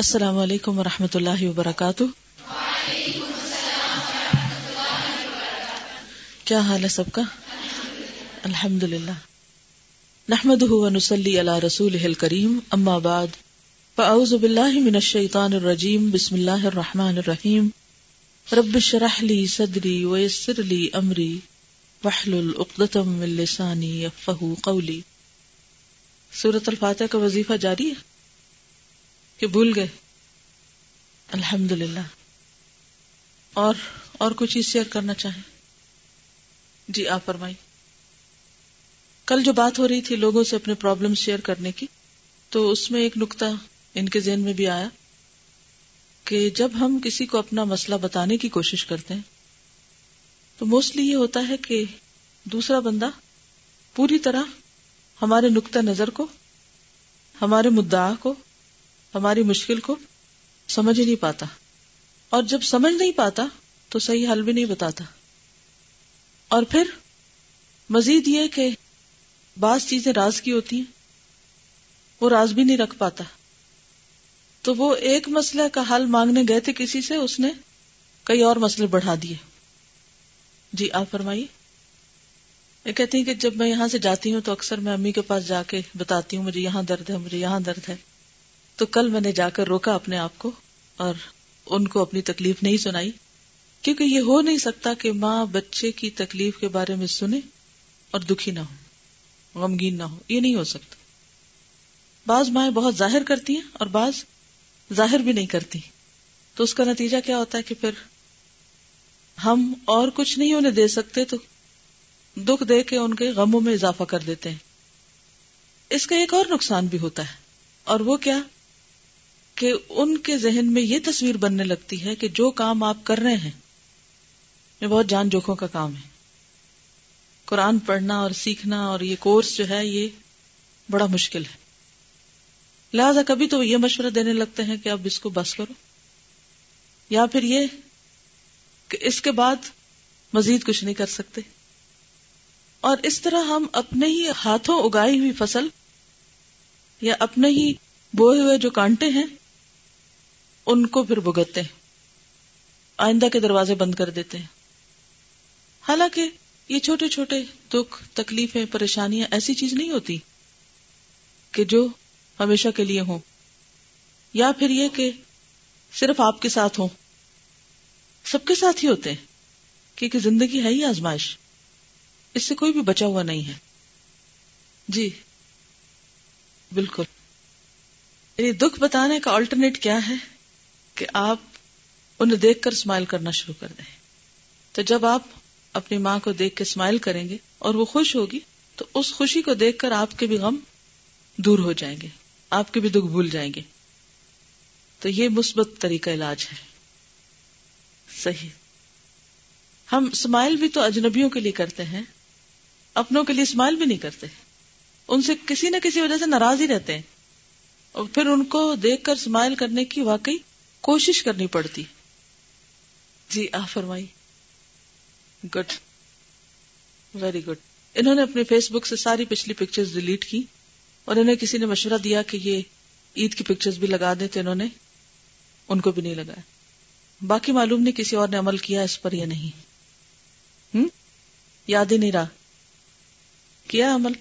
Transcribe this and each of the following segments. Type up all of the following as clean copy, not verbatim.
السلام علیکم ورحمۃ اللہ وبرکاتہ. وعلیکم السلام ورحمۃ اللہ وبرکاتہ. کیا حال ہے سب کا؟ الحمد للہ. نحمدہ ونصلی علی رسولہ الکریم. اما بعد فاعوذ باللہ من الشیطان الرجیم. بسم اللہ الرحمن الرحیم. رب اشرح لی صدری ویسر لی امری واحلل عقدۃ من لسانی یفقہوا قولی. سورۃ الفاتحہ کا وظیفہ جاری ہے کہ بھول گئے؟ الحمدللہ. اور کوئی چیز شیئر کرنا چاہیں؟ جی آپ فرمائیں. کل جو بات ہو رہی تھی لوگوں سے اپنے پرابلم شیئر کرنے کی، تو اس میں ایک نکتہ ان کے ذہن میں بھی آیا کہ جب ہم کسی کو اپنا مسئلہ بتانے کی کوشش کرتے ہیں تو موسٹلی یہ ہوتا ہے کہ دوسرا بندہ پوری طرح ہمارے نقطہ نظر کو، ہمارے مدعا کو، ہماری مشکل کو سمجھ ہی نہیں پاتا، اور جب سمجھ نہیں پاتا تو صحیح حل بھی نہیں بتاتا. اور پھر مزید یہ کہ بعض چیزیں راز کی ہوتی ہیں، وہ راز بھی نہیں رکھ پاتا. تو وہ ایک مسئلہ کا حل مانگنے گئے تھے کسی سے، اس نے کئی اور مسئلے بڑھا دیے. جی آپ فرمائیے. یہ کہتی ہیں کہ جب میں یہاں سے جاتی ہوں تو اکثر میں امی کے پاس جا کے بتاتی ہوں مجھے یہاں درد ہے، مجھے یہاں درد ہے. تو کل میں نے جا کر روکا اپنے آپ کو اور ان کو اپنی تکلیف نہیں سنائی، کیونکہ یہ ہو نہیں سکتا کہ ماں بچے کی تکلیف کے بارے میں سنے اور دکھی نہ ہو، غمگین نہ ہو. یہ نہیں ہو سکتا. بعض مائیں بہت ظاہر کرتی ہیں اور بعض ظاہر بھی نہیں کرتی، تو اس کا نتیجہ کیا ہوتا ہے کہ پھر ہم اور کچھ نہیں انہیں دے سکتے تو دکھ دے کے ان کے غموں میں اضافہ کر دیتے ہیں. اس کا ایک اور نقصان بھی ہوتا ہے، اور وہ کیا کہ ان کے ذہن میں یہ تصویر بننے لگتی ہے کہ جو کام آپ کر رہے ہیں یہ بہت جان جوکھوں کا کام ہے. قرآن پڑھنا اور سیکھنا اور یہ کورس جو ہے یہ بڑا مشکل ہے، لہذا کبھی تو یہ مشورہ دینے لگتے ہیں کہ اب اس کو بس کرو، یا پھر یہ کہ اس کے بعد مزید کچھ نہیں کر سکتے. اور اس طرح ہم اپنے ہی ہاتھوں اگائی ہوئی فصل یا اپنے ہی بوئے ہوئے جو کانٹے ہیں ان کو پھر بھگتتے ہیں، آئندہ کے دروازے بند کر دیتے ہیں. حالانکہ یہ چھوٹے چھوٹے دکھ، تکلیفیں، پریشانیاں ایسی چیز نہیں ہوتی کہ جو ہمیشہ کے لیے ہوں، یا پھر یہ کہ صرف آپ کے ساتھ ہوں. سب کے ساتھ ہی ہوتے ہیں کیونکہ زندگی ہے ہی آزمائش، اس سے کوئی بھی بچا ہوا نہیں ہے. جی بالکل. یہ دکھ بتانے کا الٹرنیٹ کیا ہے کہ آپ انہیں دیکھ کر اسمائل کرنا شروع کر دیں. تو جب آپ اپنی ماں کو دیکھ کے اسمائل کریں گے اور وہ خوش ہوگی تو اس خوشی کو دیکھ کر آپ کے بھی غم دور ہو جائیں گے، آپ کے بھی دکھ بھول جائیں گے. تو یہ مثبت طریقہ علاج ہے. صحیح. ہم اسمائل بھی تو اجنبیوں کے لیے کرتے ہیں، اپنوں کے لیے اسمائل بھی نہیں کرتے. ان سے کسی نہ کسی وجہ سے ناراض ہی رہتے ہیں، اور پھر ان کو دیکھ کر اسمائل کرنے کی واقعی کوشش کرنی پڑتی. جی آپ فرمائی. Good, very good. انہوں نے اپنے فیس بک سے ساری پچھلی پکچرز ڈیلیٹ کی، اور انہیں کسی نے مشورہ دیا کہ یہ عید کی پکچرز بھی لگا دیں، تو انہوں نے ان کو بھی نہیں لگایا. باقی معلوم نہیں کسی اور نے عمل کیا اس پر یا نہیں. یاد ہی نہیں رہا کیا عمل.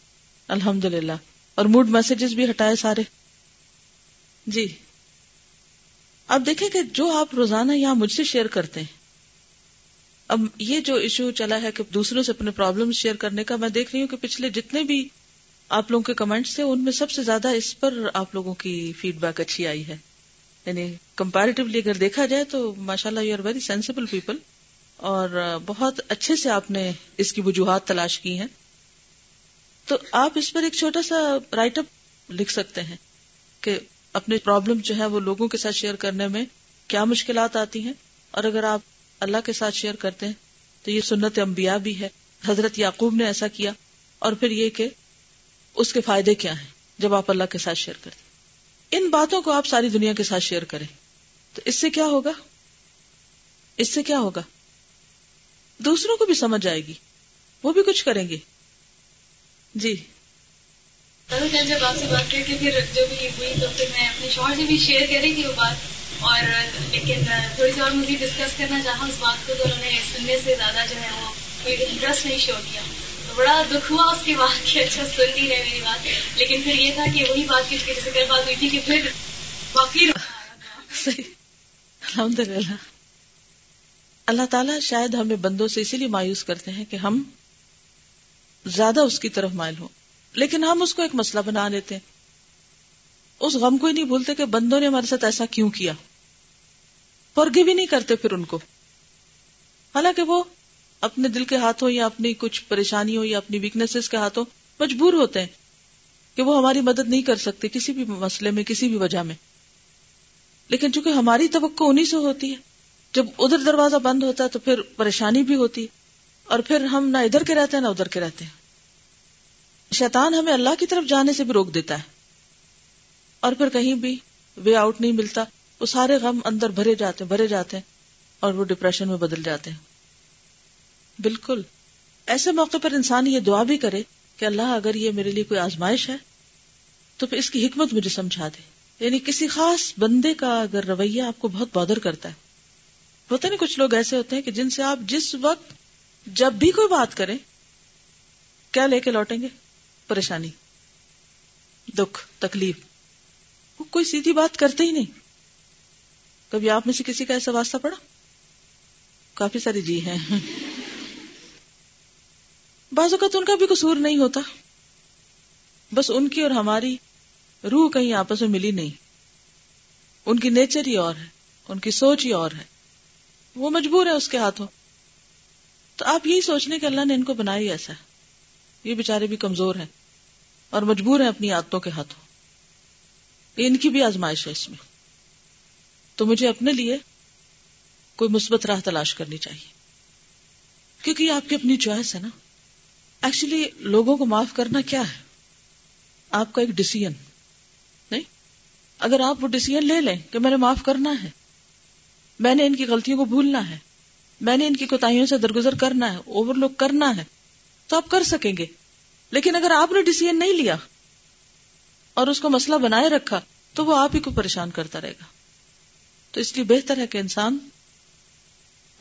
الحمدللہ. اور موڈ میسیجز بھی ہٹائے سارے. جی اب دیکھیں کہ جو آپ روزانہ یہاں مجھ سے شیئر کرتے ہیں، اب یہ جو ایشو چلا ہے کہ دوسروں سے اپنے پرابلم شیئر کرنے کا، میں دیکھ رہی ہوں کہ پچھلے جتنے بھی آپ لوگوں کے کمنٹس تھے ان میں سب سے زیادہ اس پر آپ لوگوں کی فیڈ بیک اچھی آئی ہے. یعنی کمپیریٹیولی اگر دیکھا جائے تو ماشاءاللہ you are very sensible people, اور بہت اچھے سے آپ نے اس کی وجوہات تلاش کی ہیں. تو آپ اس پر ایک چھوٹا سا رائٹ اپ لکھ سکتے ہیں کہ اپنے پرابلم جو ہے وہ لوگوں کے ساتھ شیئر کرنے میں کیا مشکلات آتی ہیں، اور اگر آپ اللہ کے ساتھ شیئر کرتے ہیں تو یہ سنت انبیاء بھی ہے، حضرت یعقوب نے ایسا کیا. اور پھر یہ کہ اس کے فائدے کیا ہیں جب آپ اللہ کے ساتھ شیئر کرتے ہیں. ان باتوں کو آپ ساری دنیا کے ساتھ شیئر کریں تو اس سے کیا ہوگا، اس سے کیا ہوگا، دوسروں کو بھی سمجھ آئے گی، وہ بھی کچھ کریں گے. جی جب آپ سے بات کر کے پھر جو بھی ہوئی تو پھر میں اپنے شوہر سے بھی شیئر کریں گی وہ بات, اور لیکن تھوڑی سی اور مزید ڈسکس کرنا چاہا اس بات کو, تو انہوں نے سننے سے زیادہ جو ہے وہ کوئی انٹرسٹ نہیں شو کیا. تو بڑا دکھ ہوا اس کی بات کہ اچھا سن نہیں رہے میری بات, لیکن پھر یہ تھا کہ وہی بات کی اس کی ذکر بات ہوئی تھی کہ پھر واقعی الحمد للہ. اللہ تعالیٰ شاید ہمیں بندوں سے اسی لیے مایوس کرتے ہیں کہ ہم زیادہ اس کی طرف مائل ہوں, لیکن ہم اس کو ایک مسئلہ بنا لیتے ہیں. اس غم کو ہی نہیں بھولتے کہ بندوں نے ہمارے ساتھ ایسا کیوں کیا, فورگیو ہی نہیں کرتے پھر ان کو, حالانکہ وہ اپنے دل کے ہاتھوں یا اپنی کچھ پریشانیوں یا اپنی ویکنسز کے ہاتھوں مجبور ہوتے ہیں کہ وہ ہماری مدد نہیں کر سکتے کسی بھی مسئلے میں کسی بھی وجہ میں. لیکن چونکہ ہماری توقع انہی سے ہوتی ہے, جب ادھر دروازہ بند ہوتا ہے تو پھر پریشانی بھی ہوتی, اور پھر ہم نہ ادھر کے رہتے ہیں نہ ادھر کے رہتے ہیں. شیطان ہمیں اللہ کی طرف جانے سے بھی روک دیتا ہے, اور پھر کہیں بھی وے آؤٹ نہیں ملتا, وہ سارے غم اندر بھرے جاتے ہیں اور وہ ڈپریشن میں بدل جاتے ہیں. بالکل ایسے موقع پر انسان یہ دعا بھی کرے کہ اللہ اگر یہ میرے لیے کوئی آزمائش ہے تو پھر اس کی حکمت مجھے سمجھا دے. یعنی کسی خاص بندے کا اگر رویہ آپ کو بہت بادر کرتا ہے, ہوتا نہیں کچھ لوگ ایسے ہوتے ہیں کہ جن سے آپ جس وقت جب بھی کوئی بات کریں کیا لے کے لوٹیں گے, پریشانی, دکھ, تکلیف. وہ کوئی سیدھی بات کرتے ہی نہیں. کبھی آپ میں سے کسی کا ایسا واسطہ پڑا؟ کافی ساری جی ہیں. بعض اوقات ان کا بھی قصور نہیں ہوتا, بس ان کی اور ہماری روح کہیں آپس میں ملی نہیں, ان کی نیچر ہی اور ہے, ان کی سوچ ہی اور ہے, وہ مجبور ہے اس کے ہاتھوں. تو آپ یہی سوچنے کہ اللہ نے ان کو بنایا ہی ایسا ہے, یہ بےچارے بھی کمزور ہیں اور مجبور ہیں اپنی عادتوں کے ہاتھوں, ان کی بھی آزمائش ہے اس میں, تو مجھے اپنے لیے کوئی مثبت راہ تلاش کرنی چاہیے. کیونکہ یہ آپ کی اپنی چوائس ہے نا. ایکچولی لوگوں کو معاف کرنا کیا ہے, آپ کا ایک ڈیسیژن نہیں. اگر آپ وہ ڈیسیژن لے لیں کہ میں نے معاف کرنا ہے, میں نے ان کی غلطیوں کو بھولنا ہے, میں نے ان کی کوتاہیوں سے درگزر کرنا ہے, اوور لک کرنا ہے, تو آپ کر سکیں گے. لیکن اگر آپ نے ڈیسیژن نہیں لیا اور اس کو مسئلہ بنائے رکھا تو وہ آپ ہی کو پریشان کرتا رہے گا. تو اس لیے بہتر ہے کہ انسان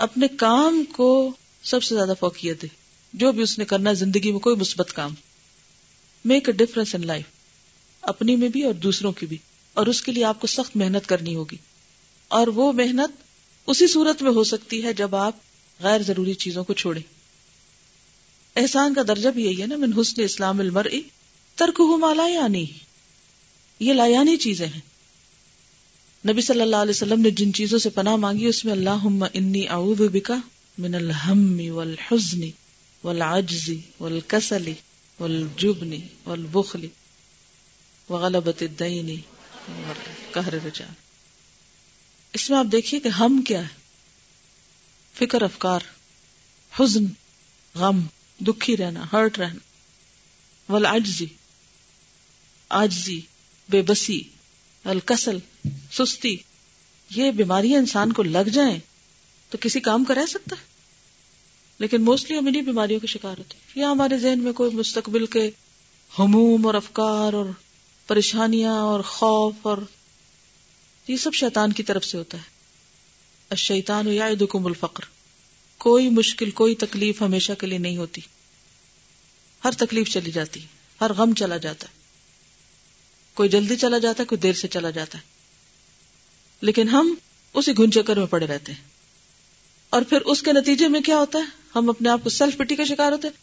اپنے کام کو سب سے زیادہ فوقیت دے, جو بھی اس نے کرنا ہے زندگی میں کوئی مثبت کام, make a difference in life, اپنی میں بھی اور دوسروں کی بھی, اور اس کے لیے آپ کو سخت محنت کرنی ہوگی, اور وہ محنت اسی صورت میں ہو سکتی ہے جب آپ غیر ضروری چیزوں کو چھوڑیں. احسان کا درجہ بھی یہی ہے نا, من حسن اسلام المرء ترکہ ما لا یعنی. یہ لا یعنی چیزیں ہیں. نبی صلی اللہ علیہ وسلم نے جن چیزوں سے پناہ مانگی اس میں اللہم انی اعوذ بک من الہم والحزن والعجز والکسل والجبن والبخل وغلبۃ الدین وقہر الرجال. اس میں آپ دیکھیے کہ ہم کیا ہے, فکر افکار, حزن, غم, دکھی رہنا, ہرٹ رہنا, والعجزی, آجزی, بے بسی, الکسل, سستی. یہ بیماریاں انسان کو لگ جائیں تو کسی کام کا رہ سکتا ہے, لیکن موسٹلی ہم انہیں بیماریوں کے شکار ہوتے ہیں. یا ہمارے ذہن میں کوئی مستقبل کے ہموم اور افکار اور پریشانیاں اور خوف, اور یہ سب شیطان کی طرف سے ہوتا ہے. الشیطان یعدکم الفقر. کوئی مشکل کوئی تکلیف ہمیشہ کے لیے نہیں ہوتی, ہر تکلیف چلی جاتی, ہر غم چلا جاتا ہے, کوئی جلدی چلا جاتا ہے کوئی دیر سے چلا جاتا ہے, لیکن ہم اسی گھن چکر میں پڑے رہتے ہیں. اور پھر اس کے نتیجے میں کیا ہوتا ہے, ہم اپنے آپ کو سیلف پٹی کا شکار ہوتے ہیں.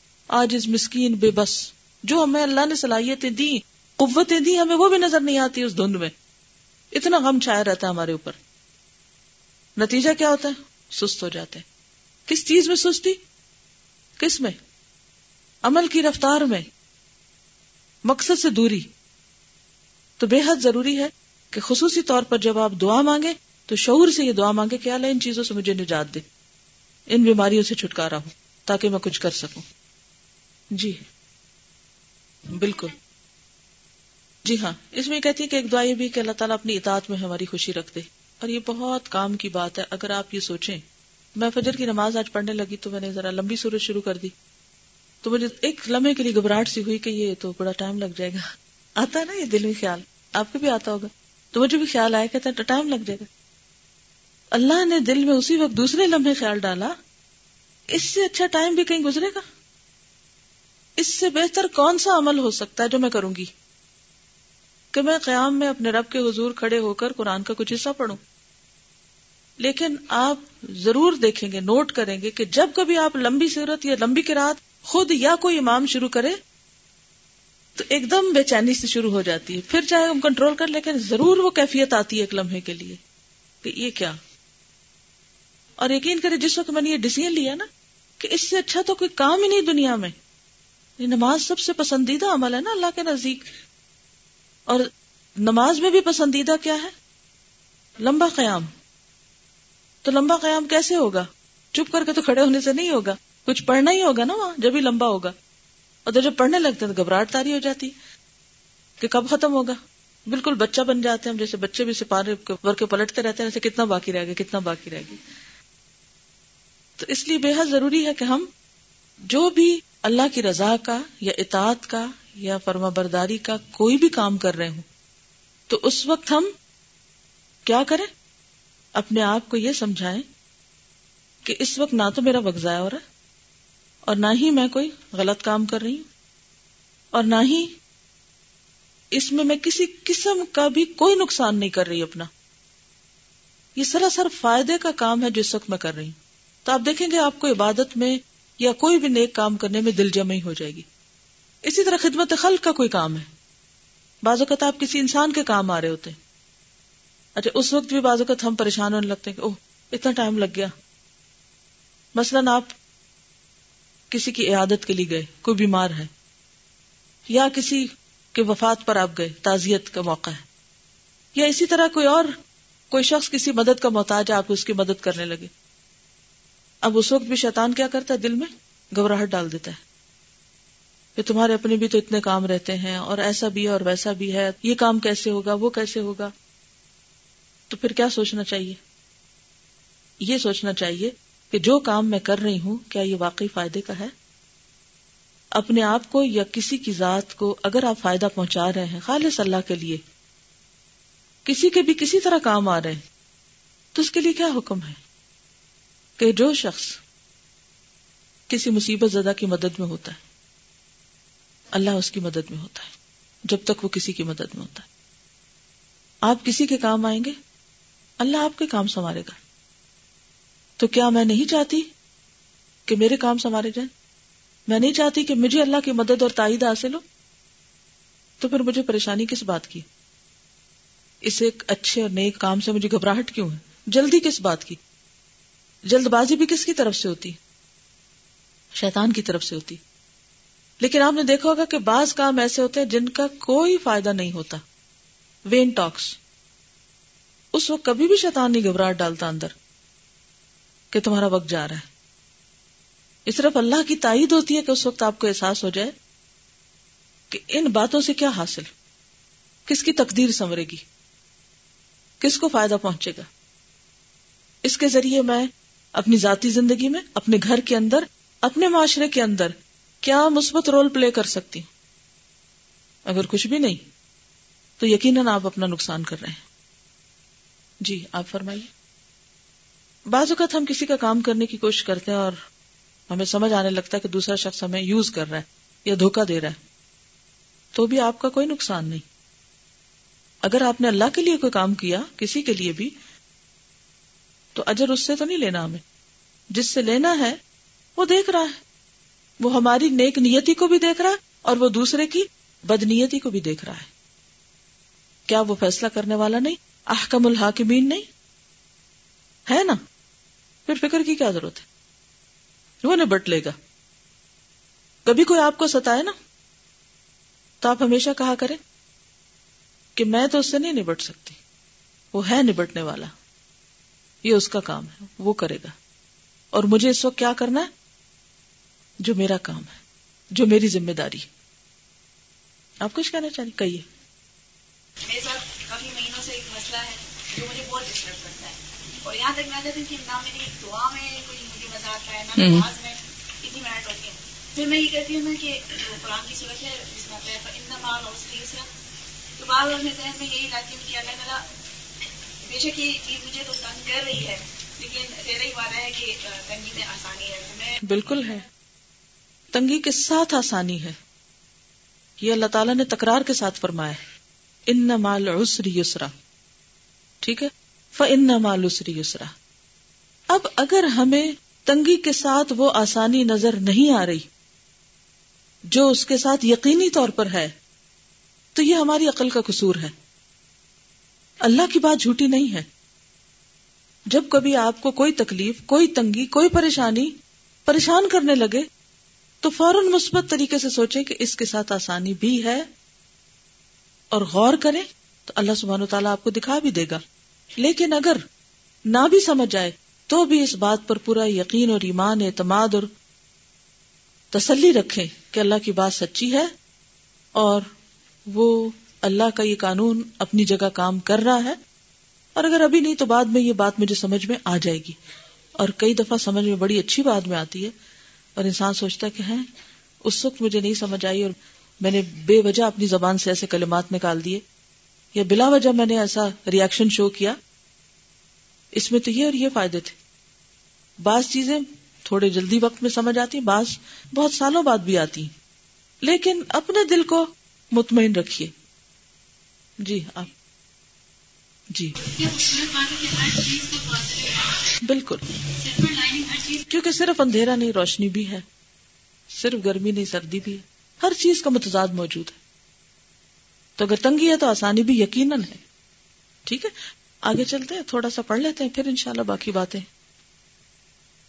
آج اس مسکین بے بس, جو ہمیں اللہ نے صلاحیتیں دی, قوتیں دی, ہمیں وہ بھی نظر نہیں آتی. اس دھند میں اتنا غم چھایا رہتا ہے ہمارے اوپر. نتیجہ کیا ہوتا ہے, سست ہو جاتے ہیں. کس چیز میں سستی, کس میں, عمل کی رفتار میں, مقصد سے دوری. تو بے حد ضروری ہے کہ خصوصی طور پر جب آپ دعا مانگیں تو شعور سے یہ دعا مانگیں کہ اللہ ان چیزوں سے مجھے نجات دے, ان بیماریوں سے چھٹکارا ہو تاکہ میں کچھ کر سکوں. جی بالکل, جی ہاں. اس میں کہتی ہے کہ ایک دعا یہ بھی کہ اللہ تعالیٰ اپنی اطاعت میں ہماری خوشی رکھ دے. اور یہ بہت کام کی بات ہے. اگر آپ یہ سوچیں, میں فجر کی نماز آج پڑھنے لگی تو میں نے ذرا لمبی سورت شروع کر دی, تو مجھے ایک لمحے کے لیے گھبراہٹ سی ہوئی کہ یہ تو بڑا ٹائم لگ جائے گا. آتا ہے نا یہ دل میں خیال, آپ کو بھی آتا ہوگا. تو مجھے بھی خیال آیا کہ ٹائم لگ جائے گا. اللہ نے دل میں اسی وقت دوسرے لمحے خیال ڈالا. اس سے اچھا ٹائم بھی کہیں گزرے گا؟ اس سے بہتر کون سا عمل ہو سکتا ہے جو میں کروں گی کہ میں قیام میں اپنے رب کے حضور کھڑے ہو کر قرآن کا کچھ حصہ پڑھوں. لیکن آپ ضرور دیکھیں گے, نوٹ کریں گے کہ جب کبھی آپ لمبی سورت یا لمبی قرات خود یا کوئی امام شروع کرے تو ایک دم بے چینی سے شروع ہو جاتی ہے. پھر چاہے ہم کنٹرول کر, لیکن ضرور وہ کیفیت آتی ہے ایک لمحے کے لیے کہ یہ کیا. اور یقین کریں جس وقت میں نے یہ ڈیسیژن لیا نا کہ اس سے اچھا تو کوئی کام ہی نہیں دنیا میں, نماز سب سے پسندیدہ عمل ہے نا اللہ کے نزدیک, اور نماز میں بھی پسندیدہ کیا ہے؟ لمبا قیام. تو لمبا قیام کیسے ہوگا؟ چپ کر کے تو کھڑے ہونے سے نہیں ہوگا, کچھ پڑھنا ہی ہوگا نا وہاں جب ہی لمبا ہوگا. اور جب پڑھنے لگتے ہیں تو گھبراہٹ طاری ہو جاتی کہ کب ختم ہوگا, بالکل بچہ بن جاتے ہیں. جیسے بچے بھی سپارے بھر کے پلٹتے رہتے ہیں, جیسے کتنا باقی رہ گیا, کتنا باقی رہ گیا. تو اس لیے بے حد ضروری ہے کہ ہم جو بھی اللہ کی رضا کا یا اطاعت کا یا فرما برداری کا کوئی بھی کام کر رہے ہوں تو اس وقت ہم کیا کریں, اپنے آپ کو یہ سمجھائیں کہ اس وقت نہ تو میرا وقت ضائع ہو رہا ہے اور نہ ہی میں کوئی غلط کام کر رہی ہوں اور نہ ہی اس میں میں کسی قسم کا بھی کوئی نقصان نہیں کر رہی اپنا. یہ سراسر فائدے کا کام ہے جو اس وقت میں کر رہی ہوں. تو آپ دیکھیں گے آپ کو عبادت میں یا کوئی بھی نیک کام کرنے میں دل جمعی ہو جائے گی. اسی طرح خدمت خلق کا کوئی کام ہے, بعض اوقات آپ کسی انسان کے کام آ رہے ہوتے ہیں. اچھا اس وقت بھی بعض اوقات ہم پریشان ہونے لگتے ہیں کہ اتنا ٹائم لگ گیا. مثلاً آپ کسی کی عیادت کے لیے گئے, کوئی بیمار ہے, یا کسی کے وفات پر آپ گئے, تعزیت کا موقع ہے, یا اسی طرح کوئی شخص کسی مدد کا محتاج ہے, آپ اس کی مدد کرنے لگے. اب اس وقت بھی شیطان کیا کرتا ہے, دل میں گھبراہٹ ڈال دیتا ہے کہ تمہارے اپنے بھی تو اتنے کام رہتے ہیں اور ایسا بھی ہے اور ویسا بھی ہے, یہ کام کیسے ہوگا, وہ کیسے ہوگا. تو پھر کیا سوچنا چاہیے؟ یہ سوچنا چاہیے کہ جو کام میں کر رہی ہوں کیا یہ واقعی فائدے کا ہے. اپنے آپ کو یا کسی کی ذات کو اگر آپ فائدہ پہنچا رہے ہیں خالص اللہ کے لیے, کسی کے بھی کسی طرح کام آ رہے ہیں, تو اس کے لیے کیا حکم ہے کہ جو شخص کسی مصیبت زدہ کی مدد میں ہوتا ہے اللہ اس کی مدد میں ہوتا ہے جب تک وہ کسی کی مدد میں ہوتا ہے. آپ کسی کے کام آئیں گے, اللہ آپ کے کام سنوارے گا. تو کیا میں نہیں چاہتی کہ میرے کام سنوارے جائیں؟ میں نہیں چاہتی کہ مجھے اللہ کی مدد اور تائید حاصل ہو. تو پھر مجھے پریشانی کس بات کی؟ اس ایک اچھے اور نیک کام سے مجھے گھبراہٹ کیوں ہے؟ جلدی کس بات کی؟ جلد بازی بھی کس کی طرف سے ہوتی؟ شیطان کی طرف سے ہوتی. لیکن آپ نے دیکھا ہوگا کہ بعض کام ایسے ہوتے ہیں جن کا کوئی فائدہ نہیں ہوتا, وین ٹاکس. اس وقت کبھی بھی شیطان نہیں گھبراہٹ ڈالتا اندر کہ تمہارا وقت جا رہا ہے. اس طرف اللہ کی تائید ہوتی ہے کہ اس وقت آپ کو احساس ہو جائے کہ ان باتوں سے کیا حاصل, کس کی تقدیر سنورے گی, کس کو فائدہ پہنچے گا. اس کے ذریعے میں اپنی ذاتی زندگی میں, اپنے گھر کے اندر, اپنے معاشرے کے اندر کیا مثبت رول پلے کر سکتی ہوں. اگر کچھ بھی نہیں تو یقیناً آپ اپنا نقصان کر رہے ہیں. جی آپ فرمائیے. بعض اوقات ہم کسی کا کام کرنے کی کوشش کرتے ہیں اور ہمیں سمجھ آنے لگتا ہے کہ دوسرا شخص ہمیں یوز کر رہا ہے یا دھوکہ دے رہا ہے, تو بھی آپ کا کوئی نقصان نہیں. اگر آپ نے اللہ کے لیے کوئی کام کیا کسی کے لیے بھی تو اجر اس سے تو نہیں لینا ہمیں, جس سے لینا ہے وہ دیکھ رہا ہے, وہ ہماری نیک نیتی کو بھی دیکھ رہا ہے اور وہ دوسرے کی بدنیتی کو بھی دیکھ رہا ہے. کیا وہ فیصلہ کرنے والا نہیں, احکم الحاکمین نہیں ہے نا؟ پھر فکر کی کیا ضرورت ہے, وہ نبٹ لے گا. کبھی کوئی آپ کو ستائے نا تو آپ ہمیشہ کہا کریں کہ میں تو اس سے نہیں نبٹ سکتی, وہ ہے نبٹنے والا, یہ اس کا کام ہے, وہ کرے گا. اور مجھے اس وقت کیا کرنا ہے جو میرا کام ہے, جو میری ذمہ داری. آپ کچھ کہنا چاہ رہی, کہیے. میرے ساتھ کافی مہینوں سے ایک مسئلہ ہے جو مجھے بہت ڈسٹرب کرتا ہے, اور یہاں تک میں کہتی ہوں کہ نہ میری دعا میں کوئی مجھے مزاق ہے نہ نماز میں اتنی محنت ہوتی ہے. پھر میں یہ کہتی ہوں نا کہ جو قرآن کی صورت ہے جس میں تو بعض اپنے ذہن میں یہی لاتی ہوں کہ اللہ تعالیٰ بے شک یہ چیز مجھے تو تنگ کر رہی ہے لیکن تیرا ہی وعدہ ہے کہ تنگی میں آسانی ہے. میں بالکل ہے, تنگی کے ساتھ آسانی ہے. یہ اللہ تعالیٰ نے تکرار کے ساتھ فرمایا ہے, ان مع العسر یسرا. ٹھیک ہے, فان مع العسر یسرا. اب اگر ہمیں تنگی کے ساتھ وہ آسانی نظر نہیں آ رہی جو اس کے ساتھ یقینی طور پر ہے, تو یہ ہماری عقل کا قصور ہے. اللہ کی بات جھوٹی نہیں ہے. جب کبھی آپ کو کوئی تکلیف, کوئی تنگی, کوئی پریشانی پریشان کرنے لگے تو فوراً مثبت طریقے سے سوچیں کہ اس کے ساتھ آسانی بھی ہے, اور غور کریں تو اللہ سبحانہ و تعالیٰ آپ کو دکھا بھی دے گا. لیکن اگر نہ بھی سمجھ آئے تو بھی اس بات پر پورا یقین اور ایمان, اعتماد اور تسلی رکھیں کہ اللہ کی بات سچی ہے اور وہ اللہ کا یہ قانون اپنی جگہ کام کر رہا ہے, اور اگر ابھی نہیں تو بعد میں یہ بات مجھے سمجھ میں آ جائے گی. اور کئی دفعہ سمجھ میں بڑی اچھی بات میں آتی ہے اور انسان سوچتا کہ ہاں اس وقت مجھے نہیں سمجھ آئی اور میں نے بے وجہ اپنی زبان سے ایسے کلمات نکال دیے, یا بلا وجہ میں نے ایسا ریاکشن شو کیا. اس میں تو یہ اور یہ فائدے تھے. بعض چیزیں تھوڑے جلدی وقت میں سمجھ آتی, بعض بہت سالوں بعد بھی آتی, لیکن اپنے دل کو مطمئن رکھیے. جی آپ جی بالکل, کیونکہ صرف اندھیرا نہیں, روشنی بھی ہے, صرف گرمی نہیں, سردی بھی ہے, ہر چیز کا متضاد موجود ہے. تو اگر تنگی ہے تو آسانی بھی یقیناً ہے. ٹھیک ہے, آگے چلتے ہیں, تھوڑا سا پڑھ لیتے ہیں پھر انشاءاللہ باقی باتیں.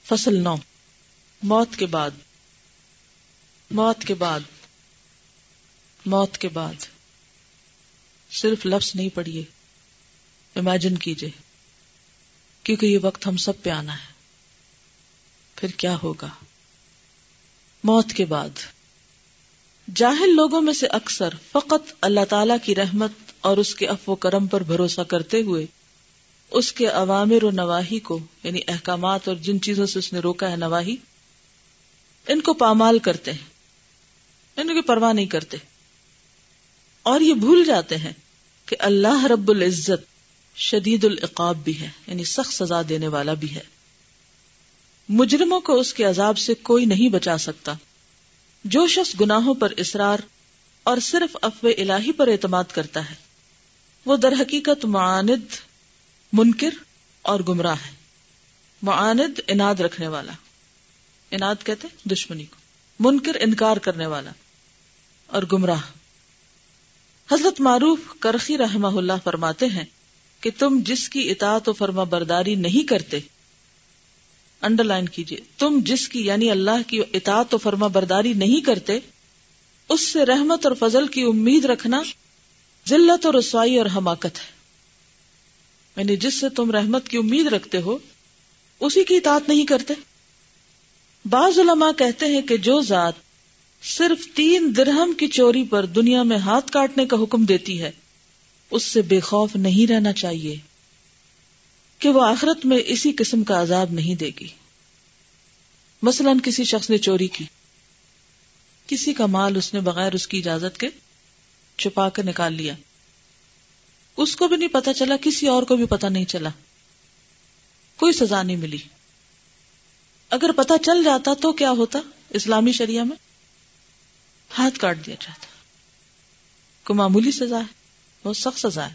فصل 9, موت کے بعد. موت کے بعد, موت کے بعد صرف لفظ نہیں پڑھیے, امیجن کیجئے, کیونکہ یہ وقت ہم سب پہ آنا ہے. پھر کیا ہوگا موت کے بعد؟ جاہل لوگوں میں سے اکثر فقط اللہ تعالیٰ کی رحمت اور اس کے عفو و کرم پر بھروسہ کرتے ہوئے اس کے اوامر و نواہی کو, یعنی احکامات اور جن چیزوں سے اس نے روکا ہے نواہی, ان کو پامال کرتے ہیں, ان کی پرواہ نہیں کرتے, اور یہ بھول جاتے ہیں کہ اللہ رب العزت شدید العقاب بھی ہے, یعنی سخت سزا دینے والا بھی ہے. مجرموں کو اس کے عذاب سے کوئی نہیں بچا سکتا. جو شخص گناہوں پر اصرار اور صرف عفو الہی پر اعتماد کرتا ہے وہ درحقیقت معاند, منکر اور گمراہ ہے. معاند اناد رکھنے والا, اناد کہتے ہیں دشمنی کو, منکر انکار کرنے والا, اور گمراہ. حضرت معروف کرخی رحمہ اللہ فرماتے ہیں کہ تم جس کی اطاعت و فرما برداری نہیں کرتے, انڈر لائن کیجئے, تم جس کی یعنی اللہ کی اطاعت و فرما برداری نہیں کرتے, اس سے رحمت اور فضل کی امید رکھنا ذلت اور رسوائی اور حماقت ہے. یعنی جس سے تم رحمت کی امید رکھتے ہو اسی کی اطاعت نہیں کرتے. بعض علماء کہتے ہیں کہ جو ذات صرف 3 درہم کی چوری پر دنیا میں ہاتھ کاٹنے کا حکم دیتی ہے اس سے بے خوف نہیں رہنا چاہیے کہ وہ آخرت میں اسی قسم کا عذاب نہیں دے گی. مثلاً کسی شخص نے چوری کی, کسی کا مال اس نے بغیر اس کی اجازت کے چھپا کے نکال لیا, اس کو بھی نہیں پتا چلا, کسی اور کو بھی پتا نہیں چلا, کوئی سزا نہیں ملی. اگر پتا چل جاتا تو کیا ہوتا؟ اسلامی شریعہ میں ہاتھ کاٹ دیا جاتا. کوئی معمولی سزا ہے, بہت سخت سزا ہے.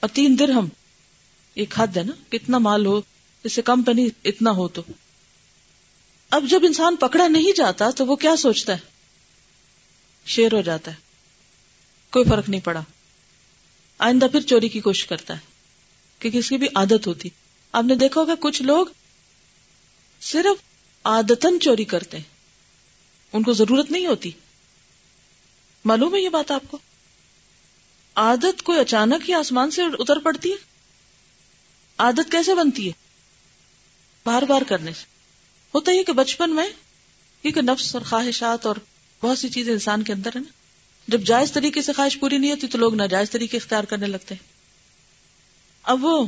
اور 3 درہم ایک حد ہے نا, کتنا مال ہو, اس سے کم پہ نہیں, اتنا ہو تو. اب جب انسان پکڑا نہیں جاتا تو وہ کیا سوچتا ہے؟ شیر ہو جاتا ہے, کوئی فرق نہیں پڑا, آئندہ پھر چوری کی کوشش کرتا ہے, کیونکہ اس کی بھی عادت ہوتی. آپ نے دیکھا ہوگا کچھ لوگ صرف عادتاً چوری کرتے ہیں, ان کو ضرورت نہیں ہوتی. معلوم ہے یہ بات آپ کو؟ عادت کوئی اچانک ہی آسمان سے اتر پڑتی ہے؟ عادت کیسے بنتی ہے؟ بار بار کرنے سے. ہوتا ہے کہ بچپن میں کیونکہ نفس اور خواہشات اور بہت سی چیزیں انسان کے اندر ہیں نا, جب جائز طریقے سے خواہش پوری نہیں ہوتی تو لوگ ناجائز طریقے اختیار کرنے لگتے ہیں. اب وہ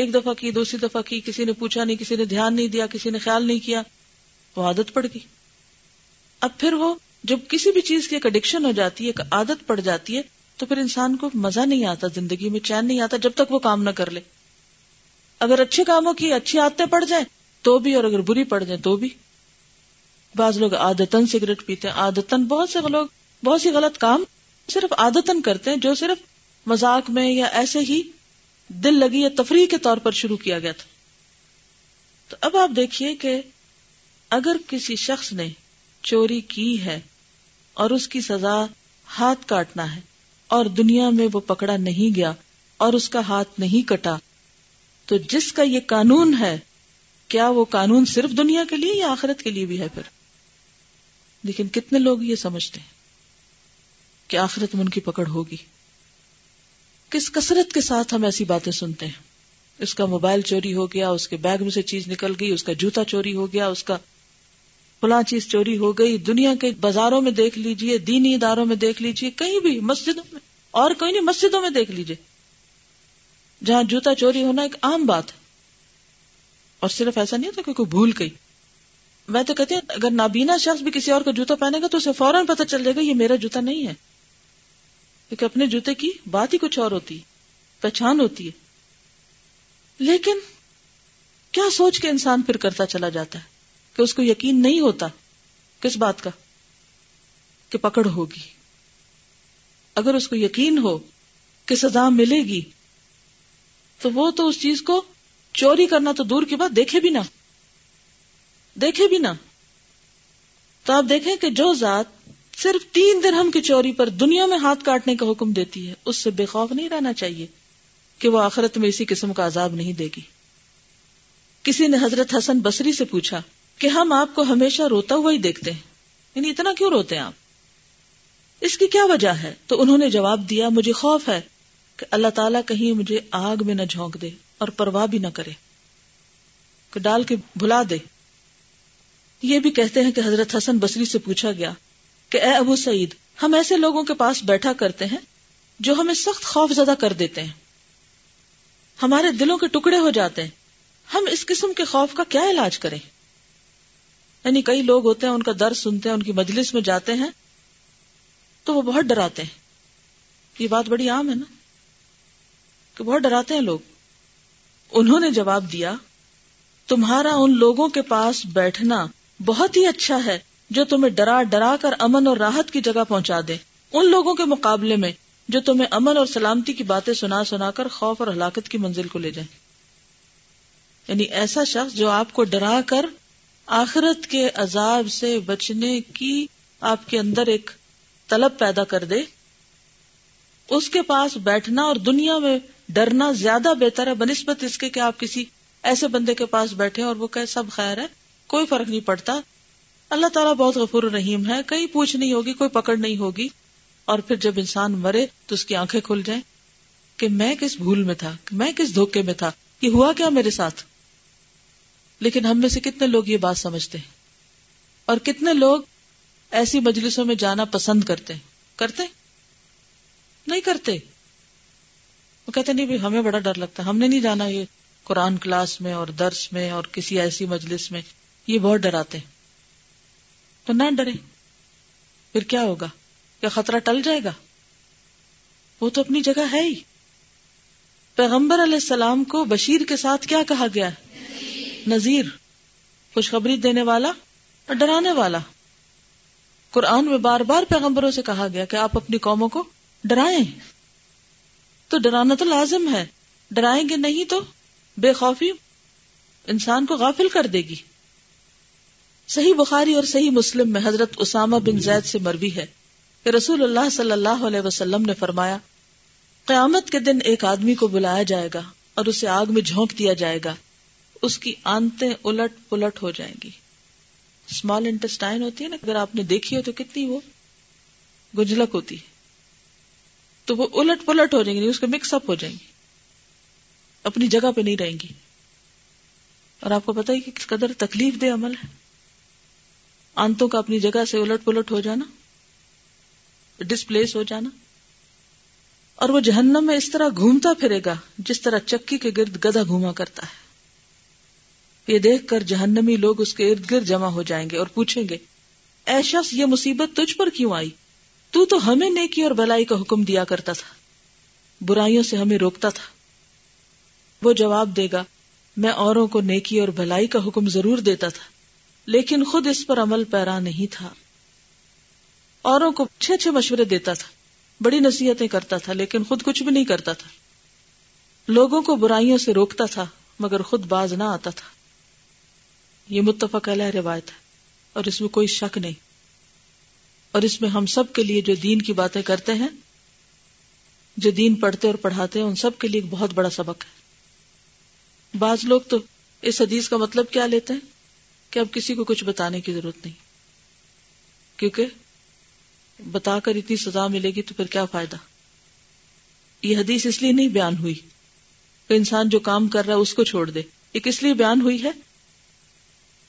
ایک دفعہ کی, دوسری دفعہ کی, کسی نے پوچھا نہیں, کسی نے دھیان نہیں دیا, کسی نے خیال نہیں کیا, وہ عادت پڑ گئی. اب پھر وہ جب کسی بھی چیز کی ایک ایڈکشن ہو جاتی ہے, ایک عادت پڑ جاتی ہے, تو پھر انسان کو مزہ نہیں آتا، زندگی میں چین نہیں آتا جب تک وہ کام نہ کر لے. اگر اچھے کاموں کی اچھی عادتیں پڑ جائیں تو بھی، اور اگر بری پڑ جائیں تو بھی. بعض لوگ عادتاً سگریٹ پیتے ہیں، عادتاً بہت سے لوگ بہت سی غلط کام صرف عادتاً کرتے ہیں، جو صرف مذاق میں یا ایسے ہی دل لگی یا تفریح کے طور پر شروع کیا گیا تھا. تو اب آپ دیکھیے کہ اگر کسی شخص نے چوری کی ہے اور اس کی سزا ہاتھ کاٹنا ہے اور دنیا میں وہ پکڑا نہیں گیا اور اس کا ہاتھ نہیں کٹا، تو جس کا یہ قانون ہے، کیا وہ قانون صرف دنیا کے لیے یا آخرت کے لیے بھی ہے پھر؟ لیکن کتنے لوگ یہ سمجھتے ہیں کہ آخرت میں ان کی پکڑ ہوگی. کس کثرت کے ساتھ ہم ایسی باتیں سنتے ہیں، اس کا موبائل چوری ہو گیا، اس کے بیگ میں سے چیز نکل گئی، اس کا جوتا چوری ہو گیا، اس کا فلاں چیز چوری ہو گئی. دنیا کے بازاروں میں دیکھ لیجئے، دینی اداروں میں دیکھ لیجئے، کہیں بھی مسجدوں میں، اور کہیں نہیں مسجدوں میں دیکھ لیجئے، جہاں جوتا چوری ہونا ایک عام بات ہے. اور صرف ایسا نہیں ہوتا کہ کوئی بھول گئی. میں تو کہتی ہوں اگر نابینا شخص بھی کسی اور کا جوتا پہنے گا تو اسے فوراً پتہ چل جائے گا یہ میرا جوتا نہیں ہے، کیونکہ اپنے جوتے کی بات ہی کچھ اور ہوتی ہے، پہچان ہوتی ہے. لیکن کیا سوچ کے انسان پھر کرتا چلا جاتا ہے کہ اس کو یقین نہیں ہوتا. کس بات کا؟ کہ پکڑ ہوگی. اگر اس کو یقین ہو کہ سزا ملے گی تو وہ تو اس چیز کو چوری کرنا تو دور کی بات دیکھے بھی نہ. تو آپ دیکھیں کہ جو ذات صرف 3 درہم کی چوری پر دنیا میں ہاتھ کاٹنے کا حکم دیتی ہے، اس سے بے خوف نہیں رہنا چاہیے کہ وہ آخرت میں اسی قسم کا عذاب نہیں دے گی. کسی نے حضرت حسن بصری سے پوچھا کہ ہم آپ کو ہمیشہ روتا ہوا ہی دیکھتے ہیں، یعنی اتنا کیوں روتے ہیں آپ، اس کی کیا وجہ ہے؟ تو انہوں نے جواب دیا، مجھے خوف ہے کہ اللہ تعالیٰ کہیں مجھے آگ میں نہ جھونک دے اور پرواہ بھی نہ کرے، کہ ڈال کے بھلا دے. یہ بھی کہتے ہیں کہ حضرت حسن بصری سے پوچھا گیا کہ اے ابو سعید، ہم ایسے لوگوں کے پاس بیٹھا کرتے ہیں جو ہمیں سخت خوف زدہ کر دیتے ہیں، ہمارے دلوں کے ٹکڑے ہو جاتے ہیں، ہم اس قسم کے خوف کا کیا علاج کریں؟ یعنی کئی لوگ ہوتے ہیں، ان کا درس سنتے ہیں، ان کی مجلس میں جاتے ہیں تو وہ بہت ڈراتے ہیں. یہ بات بڑی عام ہے نا کہ بہت ڈراتے ہیں لوگ. انہوں نے جواب دیا، تمہارا ان لوگوں کے پاس بیٹھنا بہت ہی اچھا ہے جو تمہیں ڈرا ڈرا کر امن اور راحت کی جگہ پہنچا دے، ان لوگوں کے مقابلے میں جو تمہیں امن اور سلامتی کی باتیں سنا سنا کر خوف اور ہلاکت کی منزل کو لے جائیں. یعنی ایسا شخص جو آپ کو ڈرا کر آخرت کے عذاب سے بچنے کی آپ کے اندر ایک طلب پیدا کر دے، اس کے پاس بیٹھنا اور دنیا میں ڈرنا زیادہ بہتر ہے بنسبت اس کے کہ آپ کسی ایسے بندے کے پاس بیٹھے اور وہ کہے سب خیر ہے، کوئی فرق نہیں پڑتا، اللہ تعالیٰ بہت غفور رحیم ہے، کہیں پوچھ نہیں ہوگی، کوئی پکڑ نہیں ہوگی. اور پھر جب انسان مرے تو اس کی آنکھیں کھل جائیں کہ میں کس بھول میں تھا، میں کس دھوکے میں تھا، یہ ہوا کیا میرے ساتھ. لیکن ہم میں سے کتنے لوگ یہ بات سمجھتے ہیں، اور کتنے لوگ ایسی مجلسوں میں جانا پسند کرتے ہیں؟ کرتے نہیں کرتے. وہ کہتے نہیں بھی ہمیں بڑا ڈر لگتا ہے، ہم نے نہیں جانا. یہ قرآن کلاس میں اور درس میں اور کسی ایسی مجلس میں یہ بہت ڈراتے ہیں. تو نہ ڈرے، پھر کیا ہوگا؟ کیا خطرہ ٹل جائے گا؟ وہ تو اپنی جگہ ہے ہی. پیغمبر علیہ السلام کو بشیر کے ساتھ کیا کہا گیا؟ نذیر، خوشخبری دینے والا اور ڈرانے والا. قرآن میں بار بار پیغمبروں سے کہا گیا کہ آپ اپنی قوموں کو ڈرائیں. تو ڈرانا تو لازم ہے، ڈرائیں گے نہیں تو بے خوفی انسان کو غافل کر دے گی. صحیح بخاری اور صحیح مسلم میں حضرت اسامہ بن زید سے مروی ہے کہ رسول اللہ صلی اللہ علیہ وسلم نے فرمایا، قیامت کے دن ایک آدمی کو بلایا جائے گا اور اسے آگ میں جھونک دیا جائے گا، اس کی آنتیں الٹ پلٹ ہو جائیں گی. اسمال انٹسٹائن ہوتی ہے نا، اگر آپ نے دیکھی ہو تو کتنی وہ گجلک ہوتی ہے، تو وہ الٹ پلٹ ہو جائیں گی، اس کے مکس اپ ہو جائیں گی، اپنی جگہ پہ نہیں رہیں گی. اور آپ کو پتہ ہے کہ کس قدر تکلیف دہ عمل ہے آنتوں کا اپنی جگہ سے الٹ پلٹ ہو جانا، ڈسپلیس ہو جانا. اور وہ جہنم میں اس طرح گھومتا پھرے گا جس طرح چکی کے گرد گدھا گھوما کرتا ہے. یہ دیکھ کر جہنمی لوگ اس کے ارد گرد جمع ہو جائیں گے اور پوچھیں گے، اے شخص، یہ مصیبت تجھ پر کیوں آئی؟ تو ہمیں نیکی اور بھلائی کا حکم دیا کرتا تھا، برائیوں سے ہمیں روکتا تھا۔ وہ جواب دے گا، میں اوروں کو نیکی اور بھلائی کا حکم ضرور دیتا تھا لیکن خود اس پر عمل پیرا نہیں تھا۔ اوروں کو اچھے اچھے مشورے دیتا تھا، بڑی نصیحتیں کرتا تھا لیکن خود کچھ بھی نہیں کرتا تھا۔ لوگوں کو برائیوں سے روکتا تھا مگر خود باز نہ آتا تھا۔ یہ متفق علیہ روایت ہے اور اس میں کوئی شک نہیں، اور اس میں ہم سب کے لیے جو دین کی باتیں کرتے ہیں، جو دین پڑھتے اور پڑھاتے ہیں، ان سب کے لیے ایک بہت بڑا سبق ہے۔ بعض لوگ تو اس حدیث کا مطلب کیا لیتے ہیں کہ اب کسی کو کچھ بتانے کی ضرورت نہیں، کیونکہ بتا کر اتنی سزا ملے گی تو پھر کیا فائدہ۔ یہ حدیث اس لیے نہیں بیان ہوئی کہ انسان جو کام کر رہا ہے اس کو چھوڑ دے، ایک اس لیے بیان ہوئی ہے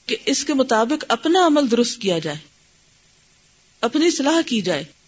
کہ اس کے مطابق اپنا عمل درست کیا جائے، اپنی اصلاح کی جائے،